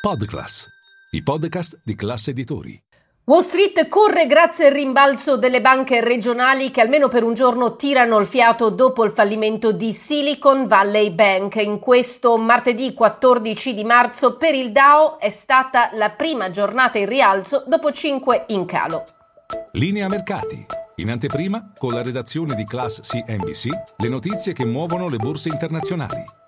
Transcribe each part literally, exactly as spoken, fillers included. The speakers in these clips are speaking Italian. PodClass, i podcast di Class Editori. Wall Street corre grazie al rimbalzo delle banche regionali che almeno per un giorno tirano il fiato dopo il fallimento di Silicon Valley Bank. In questo martedì quattordici di marzo per il Dow è stata la prima giornata in rialzo dopo cinque in calo. Linea mercati. In anteprima, con la redazione di Class C N B C, le notizie che muovono le borse internazionali.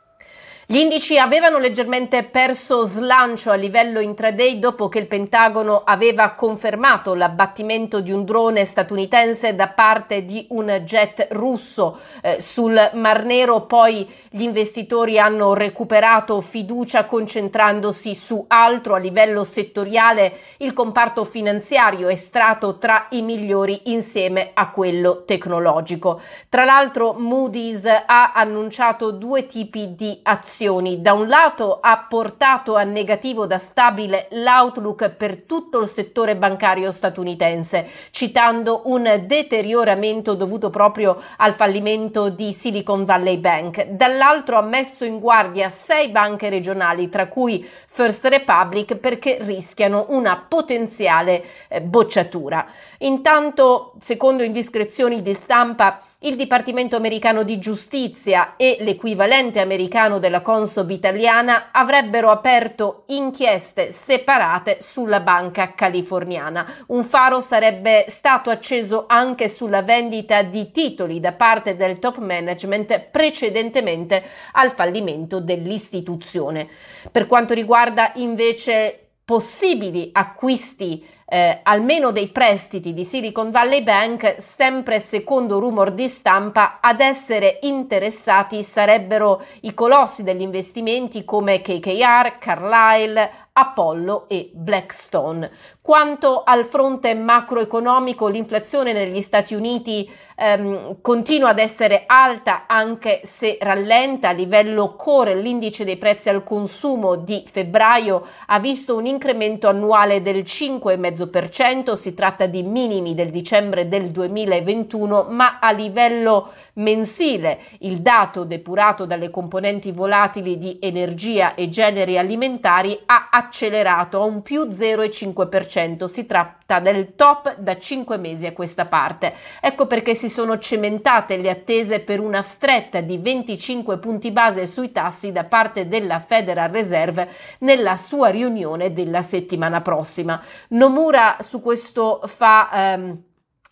Gli indici avevano leggermente perso slancio a livello intraday dopo che il Pentagono aveva confermato l'abbattimento di un drone statunitense da parte di un jet russo eh, sul Mar Nero. Poi gli investitori hanno recuperato fiducia concentrandosi su altro. A livello settoriale il comparto finanziario è stato tra i migliori insieme a quello tecnologico. Tra l'altro Moody's ha annunciato due tipi di azioni. Da un lato ha portato a negativo da stabile l'outlook per tutto il settore bancario statunitense, citando un deterioramento dovuto proprio al fallimento di Silicon Valley Bank. Dall'altro ha messo in guardia sei banche regionali, tra cui First Republic, perché rischiano una potenziale eh, bocciatura. Intanto, secondo indiscrezioni di stampa, il Dipartimento americano di giustizia e l'equivalente americano della Consob italiana avrebbero aperto inchieste separate sulla banca californiana. Un faro sarebbe stato acceso anche sulla vendita di titoli da parte del top management precedentemente al fallimento dell'istituzione. Per quanto riguarda invece possibili acquisti Eh, almeno dei prestiti di Silicon Valley Bank, sempre secondo rumor di stampa, ad essere interessati sarebbero i colossi degli investimenti come K K R, Carlyle, Apollo e Blackstone. Quanto al fronte macroeconomico, l'inflazione negli Stati Uniti ehm, continua ad essere alta anche se rallenta. A livello core l'indice dei prezzi al consumo di febbraio ha visto un incremento annuale del cinque virgola cinque per cento, si tratta di minimi del dicembre del duemilaventuno, ma a livello mensile il dato depurato dalle componenti volatili di energia e generi alimentari ha accelerato a un più zero virgola cinque per cento, si tratta del top da cinque mesi a questa parte. Ecco perché si sono cementate le attese per una stretta di venticinque punti base sui tassi da parte della Federal Reserve nella sua riunione della settimana prossima. Nomura su questo fa ehm,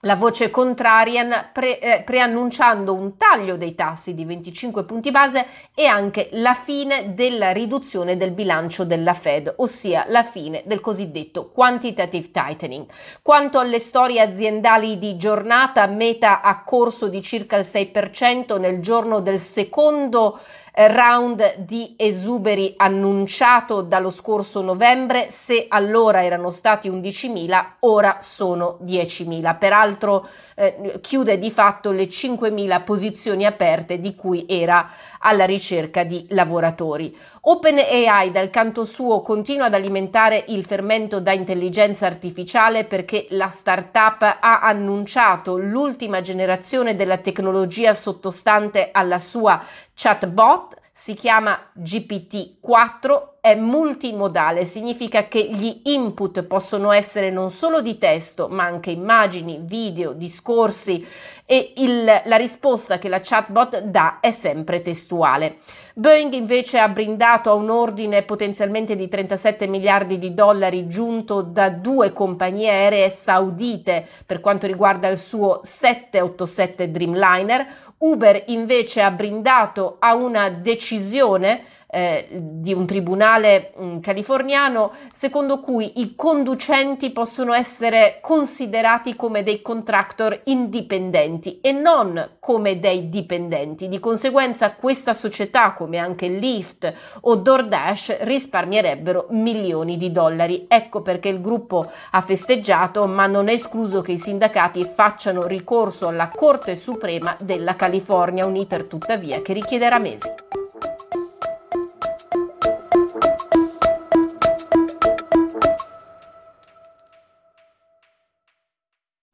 la voce contrarian pre, eh, preannunciando un taglio dei tassi di venticinque punti base e anche la fine della riduzione del bilancio della Fed, ossia la fine del cosiddetto quantitative tightening. Quanto alle storie aziendali di giornata, Meta ha corso di circa il sei per cento nel giorno del secondo round di esuberi annunciato dallo scorso novembre. Se allora erano stati undicimila, ora sono diecimila. Peraltro eh, chiude di fatto le cinquemila posizioni aperte di cui era alla ricerca di lavoratori. OpenAI dal canto suo continua ad alimentare il fermento da intelligenza artificiale perché la startup ha annunciato l'ultima generazione della tecnologia sottostante alla sua chatbot. Si chiama G P T quattro, è multimodale, significa che gli input possono essere non solo di testo, ma anche immagini, video, discorsi e il, la risposta che la chatbot dà è sempre testuale. Boeing invece ha brindato a un ordine potenzialmente di trentasette miliardi di dollari giunto da due compagnie aeree saudite per quanto riguarda il suo sette otto sette Dreamliner. Uber invece ha brindato a una decisione eh, di un tribunale mh, californiano secondo cui i conducenti possono essere considerati come dei contractor indipendenti e non come dei dipendenti. Di conseguenza questa società, come anche Lyft o DoorDash, risparmierebbero milioni di dollari. Ecco perché il gruppo ha festeggiato, ma non è escluso che i sindacati facciano ricorso alla Corte Suprema della California. California, un iter tuttavia che richiederà mesi.